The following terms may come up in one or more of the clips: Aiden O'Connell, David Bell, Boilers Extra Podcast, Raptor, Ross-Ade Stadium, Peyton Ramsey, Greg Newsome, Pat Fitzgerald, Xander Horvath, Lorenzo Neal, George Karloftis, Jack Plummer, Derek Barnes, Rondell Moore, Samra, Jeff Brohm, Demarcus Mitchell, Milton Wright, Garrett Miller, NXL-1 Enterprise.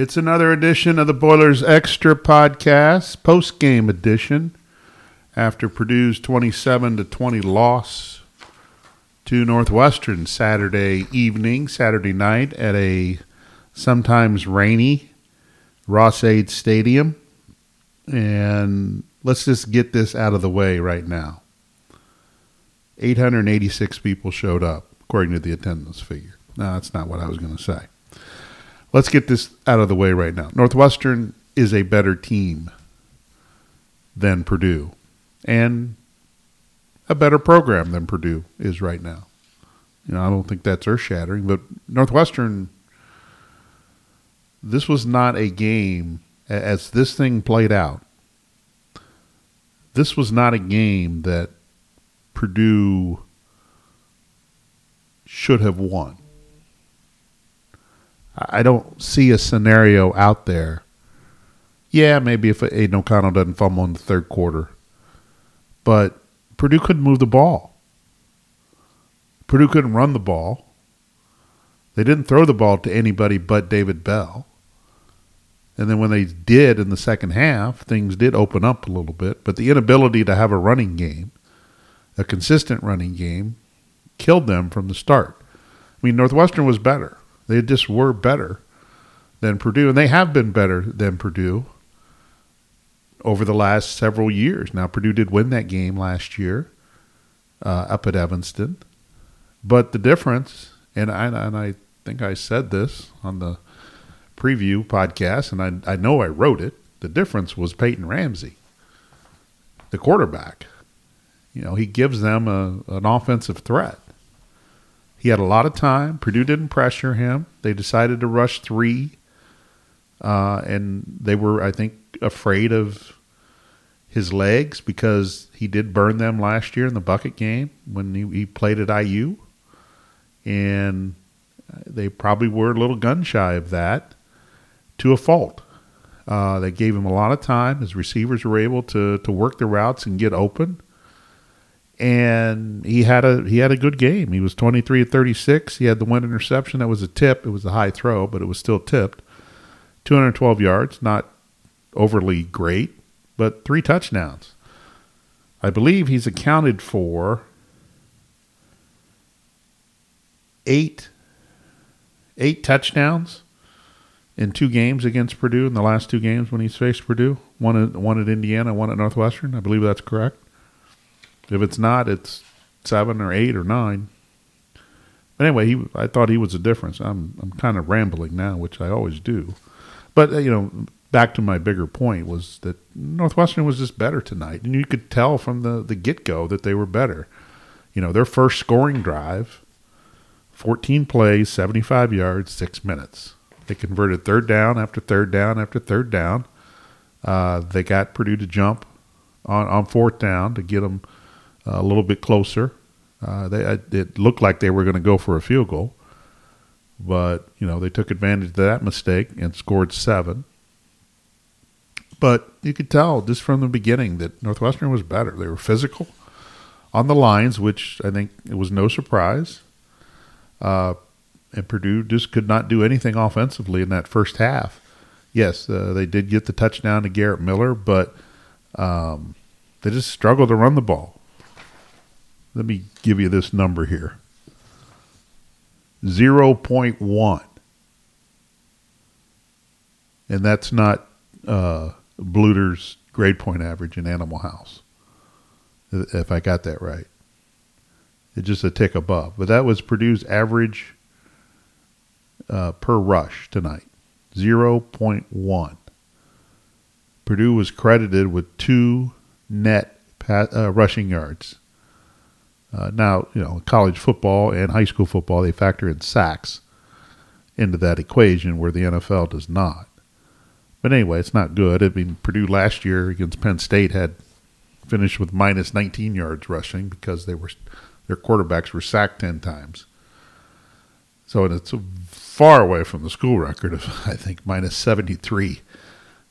It's another edition of the Boilers Extra Podcast, post-game edition, after Purdue's 27-20 loss to Northwestern Saturday night at a sometimes rainy Ross-Ade Stadium. And let's just get this out of the way right now. 886 people showed up, according to the attendance figure. No, that's not what I was going to say. Let's get this out of the way right now. Northwestern is a better team than Purdue and a better program than Purdue is right now. You know, I don't think that's earth-shattering, but Northwestern, this was not a game, as this thing played out, this was not a game that Purdue should have won. I don't see a scenario out there. Yeah, maybe if Aiden O'Connell doesn't fumble in the third quarter. But Purdue couldn't move the ball. Purdue couldn't run the ball. They didn't throw the ball to anybody but David Bell. And then when they did in the second half, things did open up a little bit. But the inability to have a running game, a consistent running game, killed them from the start. I mean, Northwestern was better. They just were better than Purdue, and they have been better than Purdue over the last several years. Now, Purdue did win that game last year up at Evanston, but the difference, and I think I said this on the preview podcast, and I know I wrote it, the difference was Peyton Ramsey, the quarterback. You know, he gives them an offensive threat. He had a lot of time. Purdue didn't pressure him. They decided to rush three. And they were, I think, afraid of his legs because he did burn them last year in the bucket game when he played at IU. And they probably were a little gun shy of that to a fault. They gave him a lot of time. His receivers were able to work the routes and get open. And he had a good game. He was 23 of 36. He had the one interception. That was a tip. It was a high throw, but it was still tipped. 212 yards, not overly great, but three touchdowns. I believe he's accounted for eight touchdowns in two games against Purdue, in the last two games when he's faced Purdue. One at Indiana, one at Northwestern. I believe that's correct. If it's not, it's 7 or 8 or 9. But anyway, I thought he was a difference. I'm kind of rambling now, which I always do. But, you know, back to my bigger point was that Northwestern was just better tonight. And you could tell from the get-go that they were better. You know, their first scoring drive, 14 plays, 75 yards, 6 minutes. They converted third down after third down after third down. They got Purdue to jump on fourth down to get them a little bit closer. It looked like they were going to go for a field goal. But, you know, they took advantage of that mistake and scored 7. But you could tell just from the beginning that Northwestern was better. They were physical on the lines, which I think it was no surprise. And Purdue just could not do anything offensively in that first half. Yes, they did get the touchdown to Garrett Miller, but they just struggled to run the ball. Let me give you this number here. 0.1. And that's not Bluter's grade point average in Animal House, if I got that right. It's just a tick above. But that was Purdue's average per rush tonight. 0.1. Purdue was credited with 2 net rushing yards. Now, you know, college football and high school football, they factor in sacks into that equation where the NFL does not. But anyway, it's not good. I mean, Purdue last year against Penn State had finished with minus 19 yards rushing because their quarterbacks were sacked 10 times. So, and it's far away from the school record of, I think, minus 73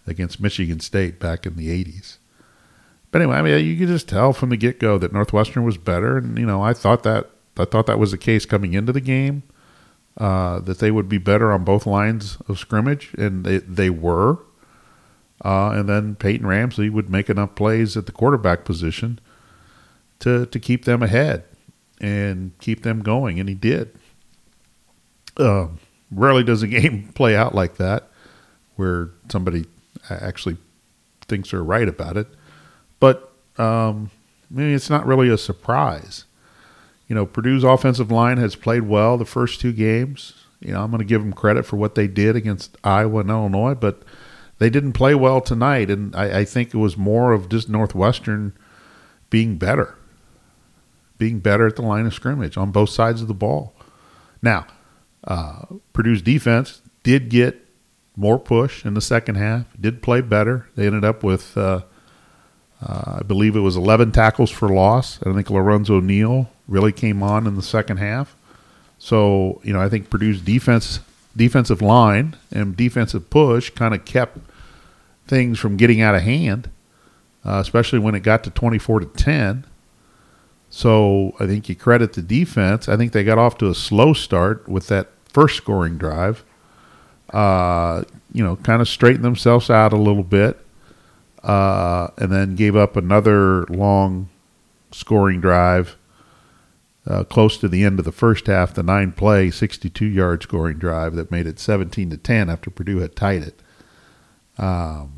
against Michigan State back in the 80s. But anyway, I mean, you could just tell from the get-go that Northwestern was better, and you know, I thought that was the case coming into the game. that they would be better on both lines of scrimmage, and they were. And then Peyton Ramsey would make enough plays at the quarterback position to keep them ahead and keep them going, and he did. Rarely does a game play out like that where somebody actually thinks they're right about it. But I mean, it's not really a surprise. You know, Purdue's offensive line has played well the first two games. You know, I'm going to give them credit for what they did against Iowa and Illinois, but they didn't play well tonight, and I think it was more of just Northwestern being better at the line of scrimmage on both sides of the ball. Now, Purdue's defense did get more push in the second half, did play better. They ended up with, I believe it was 11 tackles for loss. I think Lorenzo Neal really came on in the second half. So, you know, I think Purdue's defensive line and defensive push kind of kept things from getting out of hand, especially when it got to 24-10. So I think you credit the defense. I think they got off to a slow start with that first scoring drive, you know, kind of straightened themselves out a little bit, and then gave up another long scoring drive close to the end of the first half, the 9-play, 62-yard scoring drive that made it 17-10 after Purdue had tied it. And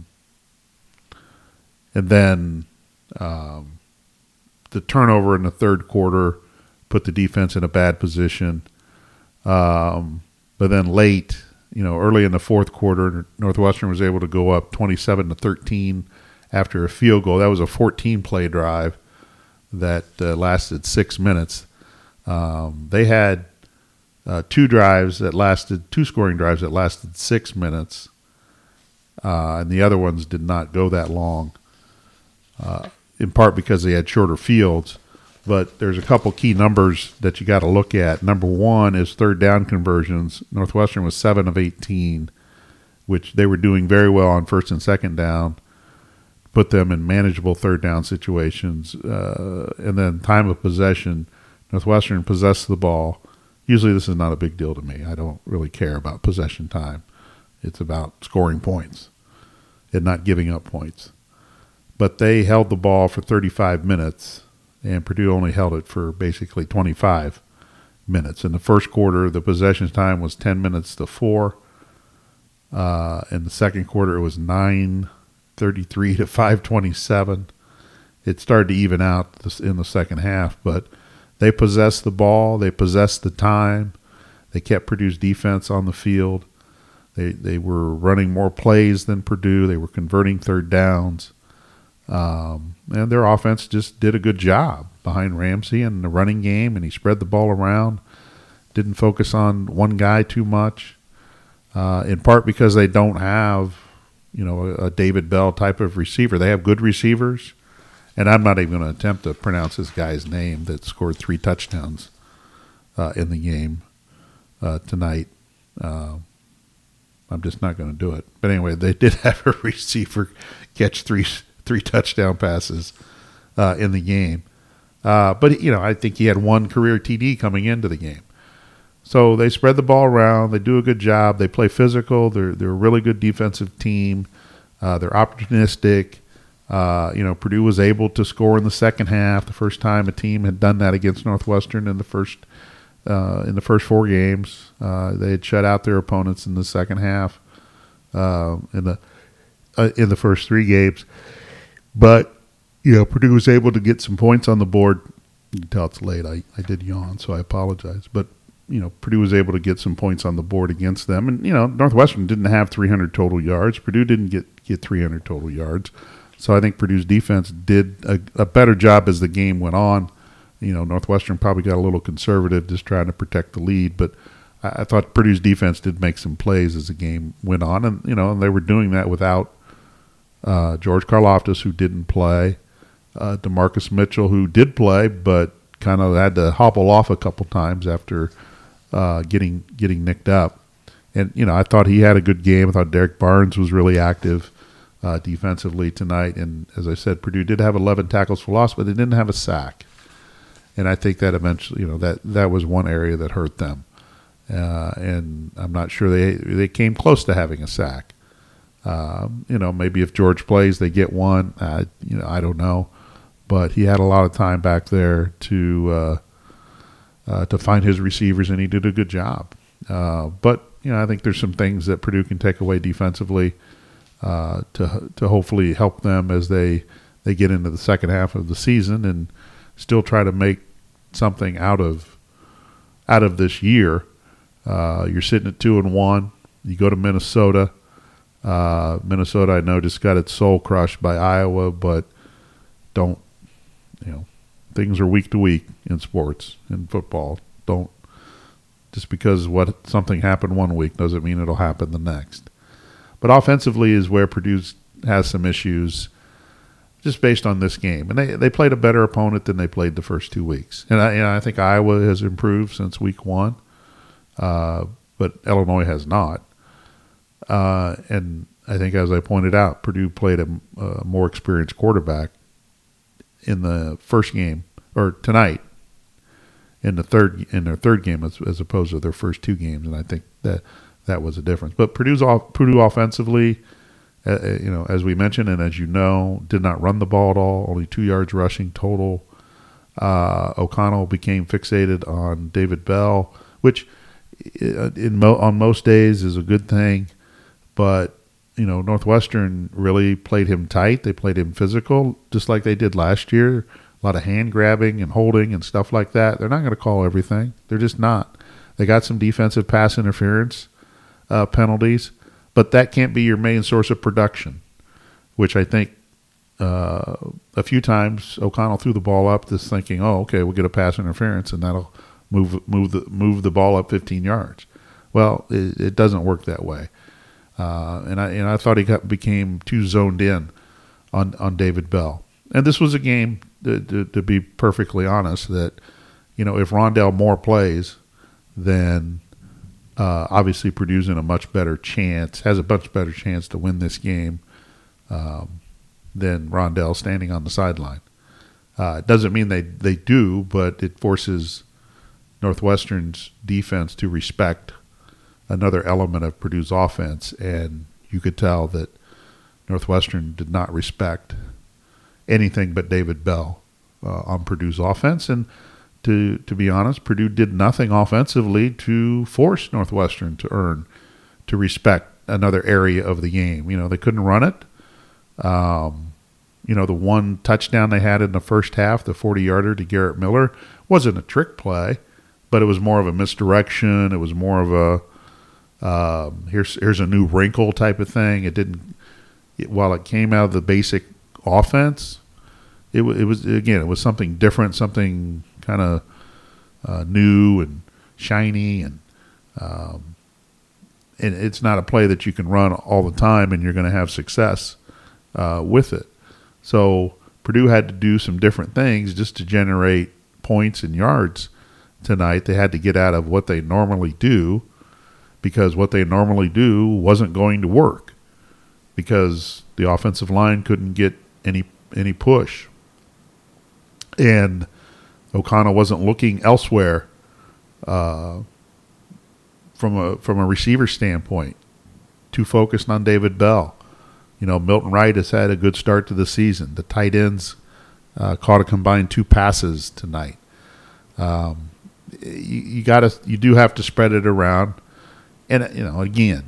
then the turnover in the third quarter put the defense in a bad position. But then late, you know, early in the fourth quarter, Northwestern was able to go up 27-13 after a field goal. That was a 14-play drive that lasted 6 minutes. They had two scoring drives that lasted 6 minutes, and the other ones did not go that long, in part because they had shorter fields. But there's a couple key numbers that you got to look at. Number one is third down conversions. Northwestern was 7 of 18, which they were doing very well on first and second down, put them in manageable third down situations. And then time of possession, Northwestern possessed the ball. Usually this is not a big deal to me. I don't really care about possession time. It's about scoring points and not giving up points. But they held the ball for 35 minutes, and Purdue only held it for basically 25 minutes. In the first quarter, the possession time was 10 minutes to 4. In the second quarter, it was 9:33 to 5:27. It started to even out in the second half, but they possessed the ball. They possessed the time. They kept Purdue's defense on the field. They were running more plays than Purdue. They were converting third downs. And their offense just did a good job behind Ramsey in the running game, and he spread the ball around, didn't focus on one guy too much, in part because they don't have, you know, a David Bell type of receiver. They have good receivers, and I'm not even going to attempt to pronounce this guy's name that scored 3 touchdowns in the game tonight. I'm just not going to do it. But anyway, they did have a receiver catch 3 touchdown passes in the game. But, you know, I think he had 1 career TD coming into the game. So they spread the ball around. They do a good job. They play physical. They're a really good defensive team. They're opportunistic. You know, Purdue was able to score in the second half, the first time a team had done that against Northwestern in the first 4 games. They had shut out their opponents in the second half in the first 3 games. But, you know, Purdue was able to get some points on the board. You can tell it's late. I did yawn, so I apologize. But, you know, Purdue was able to get some points on the board against them. And, you know, Northwestern didn't have 300 total yards. Purdue didn't get 300 total yards. So I think Purdue's defense did a better job as the game went on. You know, Northwestern probably got a little conservative just trying to protect the lead. But I thought Purdue's defense did make some plays as the game went on. And, you know, they were doing that without George Karloftis, who didn't play, Demarcus Mitchell, who did play but kind of had to hobble off a couple times after getting nicked up. And, you know, I thought he had a good game. I thought Derek Barnes was really active defensively tonight. And as I said, Purdue did have 11 tackles for loss, but they didn't have a sack. And I think that eventually, you know, that was one area that hurt them. And I'm not sure they came close to having a sack. Maybe if George plays, they get one. I don't know, but he had a lot of time back there to find his receivers, and he did a good job. But I think there's some things that Purdue can take away defensively to hopefully help them as they get into the second half of the season and still try to make something out of this year. You're sitting at 2-1. You go to Minnesota. Minnesota, I know, just got its soul crushed by Iowa, but things are week to week in sports, in football. Don't just because something happened one week doesn't mean it'll happen the next. But offensively is where Purdue has some issues just based on this game. And they played a better opponent than they played the first 2 weeks. And I think Iowa has improved since week one, but Illinois has not. And I think, as I pointed out, Purdue played a more experienced quarterback in the first game, or tonight in their third game, as opposed to their first two games, and I think that was a difference. But Purdue offensively, as we mentioned and as you know, did not run the ball at all. Only 2 yards rushing total. O'Connell became fixated on David Bell, which on most days is a good thing. But, Northwestern really played him tight. They played him physical, just like they did last year. A lot of hand-grabbing and holding and stuff like that. They're not going to call everything. They're just not. They got some defensive pass interference penalties, but that can't be your main source of production, which I think a few times O'Connell threw the ball up just thinking, oh, okay, we'll get a pass interference, and that'll move the ball up 15 yards. Well, it doesn't work that way. And I thought he became too zoned in on David Bell. And this was a game, to be perfectly honest, that if Rondell Moore plays, then obviously Purdue's in a much better chance, has a much better chance to win this game than Rondell standing on the sideline. It doesn't mean they do, but it forces Northwestern's defense to respect another element of Purdue's offense, and you could tell that Northwestern did not respect anything but David Bell on Purdue's offense. And to be honest, Purdue did nothing offensively to force Northwestern to respect another area of the game. They couldn't run it. The one touchdown they had in the first half, the 40-yarder to Garrett Miller, wasn't a trick play, but it was more of a misdirection. It was more of a here's a new wrinkle type of thing. While it came out of the basic offense, it was something different, something kind of new and shiny, and it's not a play that you can run all the time and you're going to have success with it. So Purdue had to do some different things just to generate points and yards tonight. They had to get out of what they normally do, because what they normally do wasn't going to work because the offensive line couldn't get any push. And O'Connell wasn't looking elsewhere from a receiver standpoint, too focused on David Bell. Milton Wright has had a good start to the season. The tight ends caught a combined 2 passes tonight. You do have to spread it around. And, again,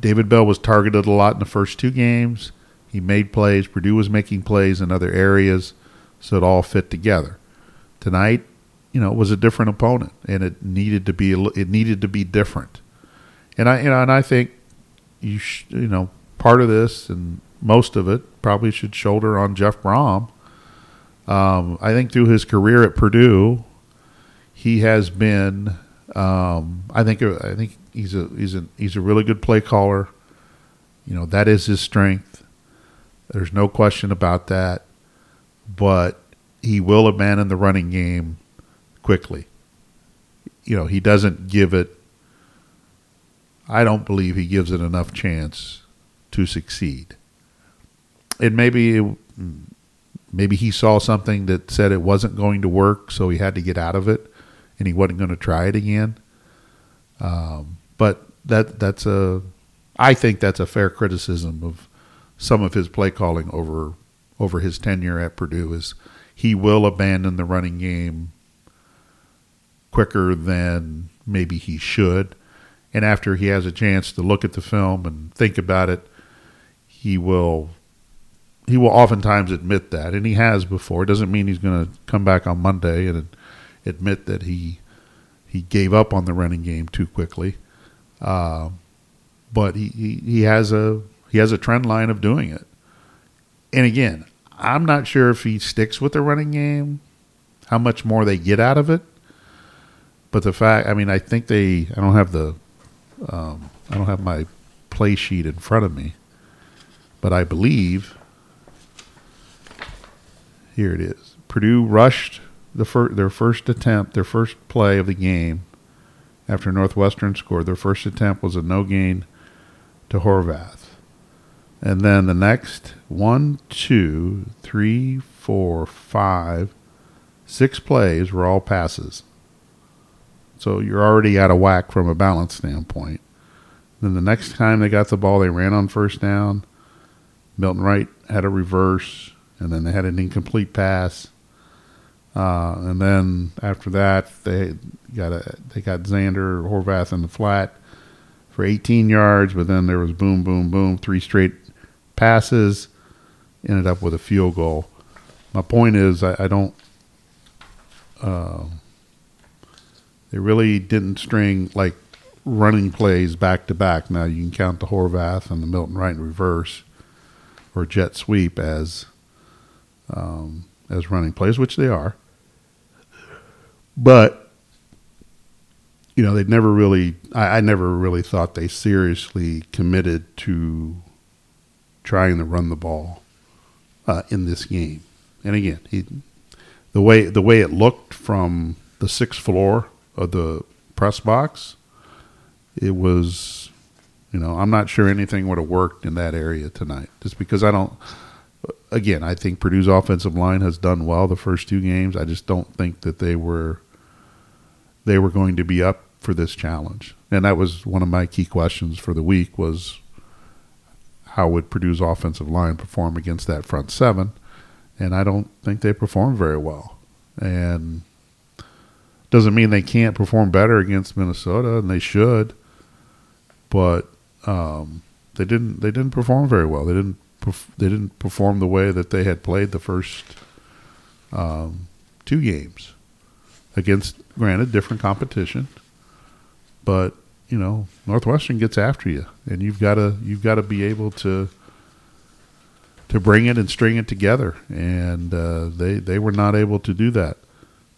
David Bell was targeted a lot in the first 2 games. He made plays. Purdue was making plays in other areas, so it all fit together. Tonight, it was a different opponent, and it needed to be different. And I think part of this and most of it probably should shoulder on Jeff Brohm. I think through his career at Purdue, he has been. I think he's a really good play caller. That is his strength. There's no question about that. But he will abandon the running game quickly. He doesn't give it. I don't believe he gives it enough chance to succeed. And maybe he saw something that said it wasn't going to work, so he had to get out of it. And he wasn't going to try it again. But I think that's a fair criticism of some of his play calling over his tenure at Purdue, is he will abandon the running game quicker than maybe he should. And after he has a chance to look at the film and think about it, he will oftentimes admit that, and he has before. It doesn't mean he's going to come back on Monday and admit that he gave up on the running game too quickly. But he has a trend line of doing it. And again, I'm not sure if he sticks with the running game, how much more they get out of it. But I don't have my play sheet in front of me, but I believe here it is. Purdue rushed their first play of the game after Northwestern scored. Their first attempt was a no gain to Horvath. And then the next 6 plays were all passes. So you're already out of whack from a balance standpoint. Then the next time they got the ball, they ran on first down. Milton Wright had a reverse, and then they had an incomplete pass. And then after that, they got Xander Horvath in the flat for 18 yards, but then there was boom, boom, boom, 3 straight passes, ended up with a field goal. My point is, they really didn't string like running plays back to back. Now you can count the Horvath and the Milton Wright in reverse or jet sweep as running plays, which they are. But, you know, they'd never really – I never really thought they seriously committed to trying to run the ball in this game. And, again, the way it looked from the 6th floor of the press box, it was – you know, I'm not sure anything would have worked in that area tonight, just because I don't – again, I think Purdue's offensive line has done well the first 2 games. I just don't think that they were going to be up for this challenge. And that was one of my key questions for the week, was how would Purdue's offensive line perform against that front 7? And I don't think they performed very well. And doesn't mean they can't perform better against Minnesota, and they should. But they didn't perform very well. They didn't perform the way that they had played the first 2 games against, granted, different competition. But, you know, Northwestern gets after you, and you've got to be able to bring it and string it together. And they were not able to do that.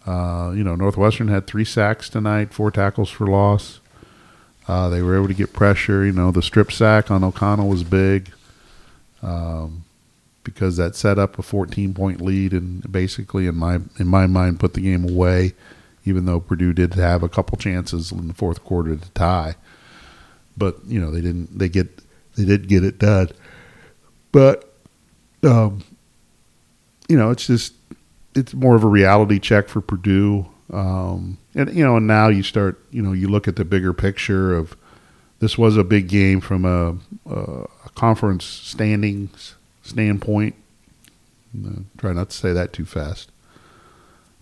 You know, Northwestern had 3 sacks tonight, 4 tackles for loss. They were able to get pressure. You know, the strip sack on O'Connell was big. Because that set up a 14-point lead and basically, in my mind, put the game away, even though Purdue did have a couple chances in the fourth quarter to tie. But, you know, they did get it done. But, you know, it's more of a reality check for Purdue. And, you know, and now you start, you know, you look at the bigger picture of this was a big game from a conference standings standpoint. No, try not to say that too fast,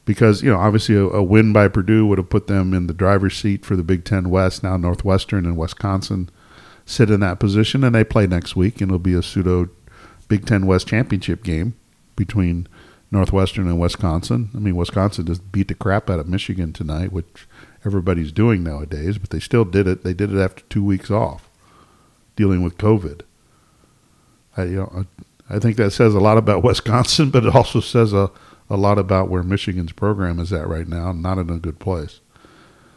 because, you know, obviously a win by Purdue would have put them in the driver's seat for the Big Ten West. Now Northwestern and Wisconsin sit in that position, and they play next week, and it'll be a pseudo Big Ten West championship game between Northwestern and Wisconsin. I mean, Wisconsin just beat the crap out of Michigan tonight, which everybody's doing nowadays, but they still did it. They did it after 2 weeks off, dealing with COVID. I think that says a lot about Wisconsin, but it also says a lot about where Michigan's program is at right now, not in a good place.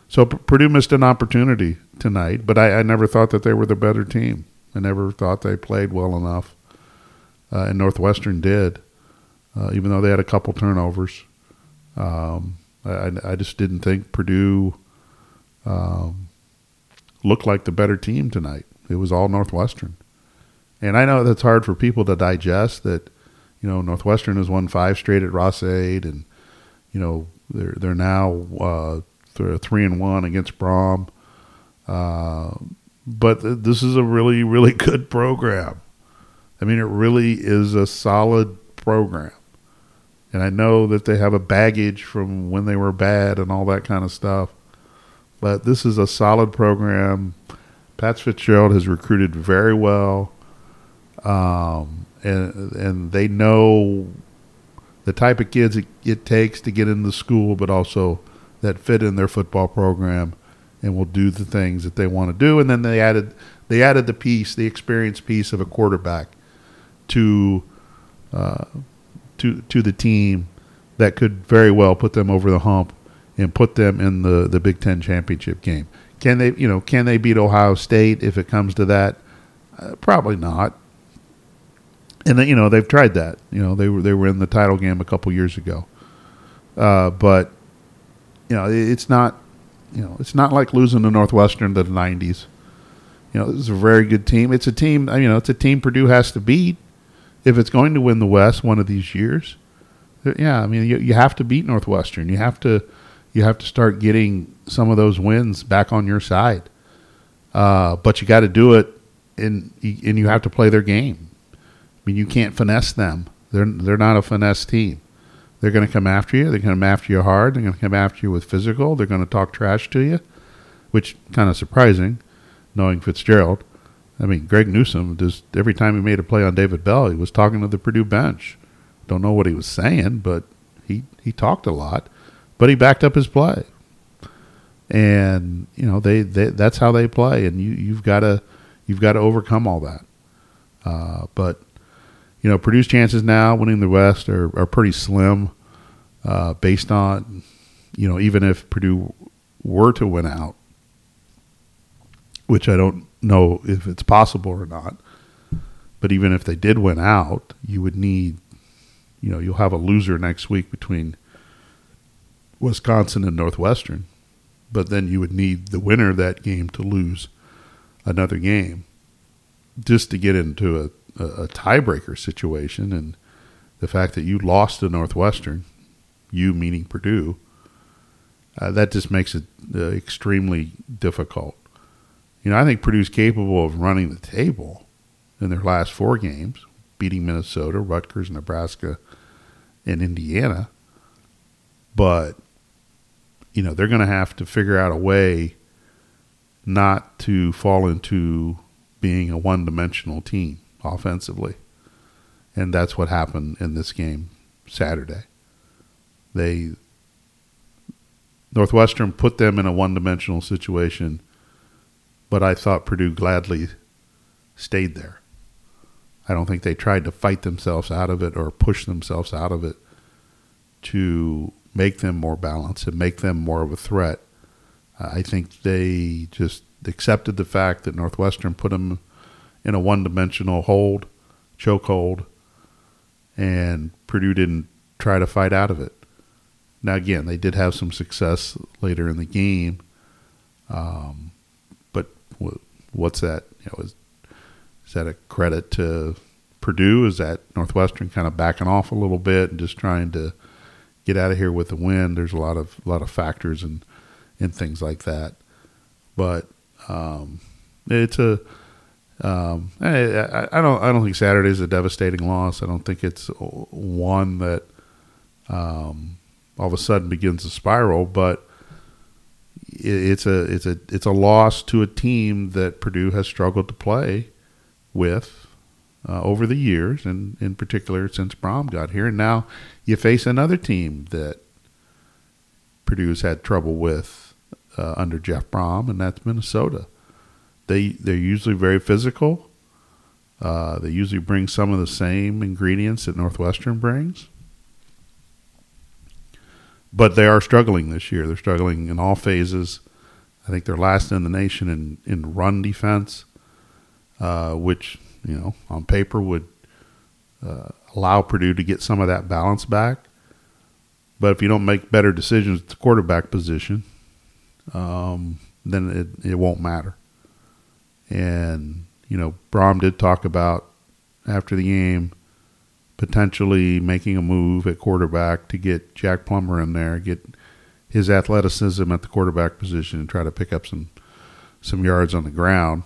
So Purdue missed an opportunity tonight, but I never thought that they were the better team. I never thought they played well enough, and Northwestern did, even though they had a couple turnovers. I just didn't think Purdue looked like the better team tonight. It was all Northwestern. And I know that's hard for people to digest, that, you know, Northwestern has won 5 straight at Ross-Ade, and, you know, they're now 3-1 against Brohm. But this is a really, really good program. I mean, it really is a solid program. And I know that they have a baggage from when they were bad and all that kind of stuff. But this is a solid program. Pat Fitzgerald has recruited very well. And they know the type of kids it takes to get into school, but also that fit in their football program and will do the things that they want to do. And then they added the piece, the experience piece of a quarterback to the team that could very well put them over the hump and put them in the Big Ten championship game. Can they beat Ohio State if it comes to that? Probably not. And then, they've tried that. They were in the title game a couple years ago. But it's not like losing to Northwestern in the 90s. This is a very good team. It's a team. It's a team Purdue has to beat if it's going to win the West one of these years. Yeah, you have to beat Northwestern. You have to start getting some of those wins back on your side. But you got to do it, and you have to play their game. You can't finesse them. They're not a finesse team. They're going to come after you. They're going to come after you hard. They're going to come after you with physical. They're going to talk trash to you, which kind of surprising, knowing Fitzgerald. Greg Newsome, just every time he made a play on David Bell, he was talking to the Purdue bench. Don't know what he was saying, but he talked a lot. But he backed up his play. And, they that's how they play. And you've got to overcome all that. But, Purdue's chances now winning the West are pretty slim based on, even if Purdue were to win out, which I don't know if it's possible or not. But even if they did win out, you would need, you'll have a loser next week between Wisconsin and Northwestern. But then you would need the winner of that game to lose another game just to get into a tiebreaker situation. And the fact that you lost to Northwestern, you meaning Purdue, that just makes it extremely difficult. I think Purdue's capable of running the table in their last four games, beating Minnesota, Rutgers, Nebraska, and Indiana. But, they're going to have to figure out a way not to fall into being a one-dimensional team offensively. And that's what happened in this game Saturday. Northwestern put them in a one-dimensional situation, but I thought Purdue gladly stayed there. I don't think they tried to fight themselves out of it or push themselves out of it to make them more balanced and make them more of a threat. I think they just accepted the fact that Northwestern put them in a one-dimensional chokehold, and Purdue didn't try to fight out of it. Now, again, they did have some success later in the game, but what's that? Is that a credit to Purdue? Is that Northwestern kind of backing off a little bit and just trying to get out of here with the win? There's a lot of factors and things like that, but I don't think Saturday's a devastating loss. I don't think it's one that all of a sudden begins a spiral, but it's a loss to a team that Purdue has struggled to play with over the years, and in particular since Brohm got here. And now you face another team that Purdue's had trouble with under Jeff Brohm, and that's Minnesota. They're usually very physical. They usually bring some of the same ingredients that Northwestern brings. But they are struggling this year. They're struggling in all phases. I think they're last in the nation in run defense, which, on paper would allow Purdue to get some of that balance back. But if you don't make better decisions at the quarterback position, then it won't matter. And, Brohm did talk about after the game potentially making a move at quarterback to get Jack Plummer in there, get his athleticism at the quarterback position, and try to pick up some some yards on the ground.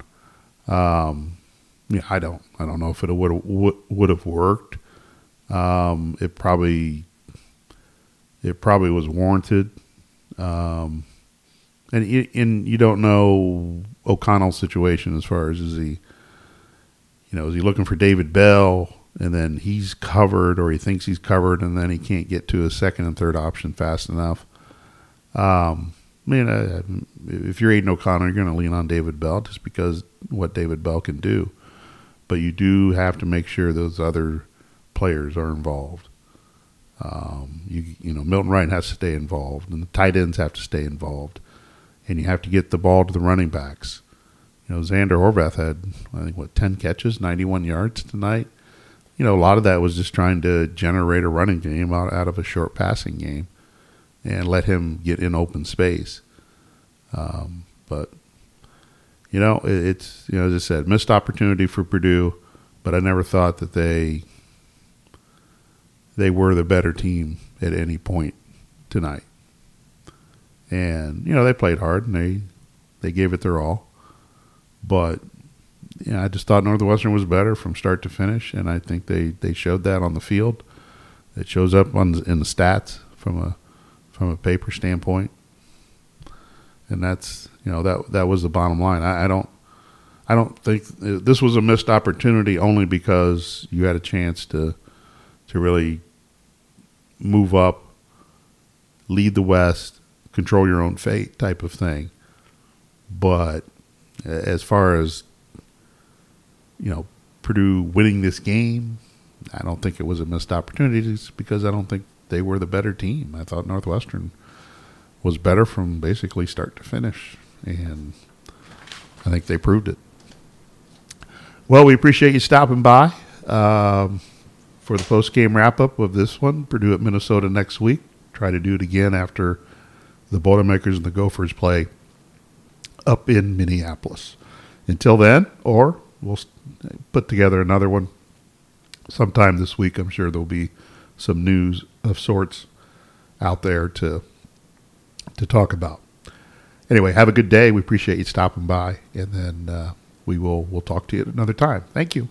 Yeah, I don't know if it would have worked. It probably was warranted. And you don't know O'Connell's situation as far as is he looking for David Bell and then he's covered, or he thinks he's covered, and then he can't get to his second and third option fast enough. If you're Aiden O'Connell, you're going to lean on David Bell just because what David Bell can do. But you do have to make sure those other players are involved. Milton Wright has to stay involved, and the tight ends have to stay involved, and you have to get the ball to the running backs. Xander Horvath had, 10 catches, 91 yards tonight. A lot of that was just trying to generate a running game out of a short passing game and let him get in open space. But as I said, missed opportunity for Purdue, but I never thought that they were the better team at any point tonight. And, they played hard and they gave it their all. But, I just thought Northwestern was better from start to finish, and I think they showed that on the field. It shows up in the stats from a paper standpoint. And that's, that was the bottom line. I don't think this was a missed opportunity only because you had a chance to really move up, lead the West, control your own fate type of thing. But as far as, Purdue winning this game, I don't think it was a missed opportunity because I don't think they were the better team. I thought Northwestern was better from basically start to finish, and I think they proved it. Well, we appreciate you stopping by for the post-game wrap-up of this one. Purdue at Minnesota next week. Try to do it again after the Boilermakers and the Gophers play up in Minneapolis. Until then, or we'll put together another one sometime this week. I'm sure there'll be some news of sorts out there to talk about. Anyway, have a good day. We appreciate you stopping by, and then we'll talk to you at another time. Thank you.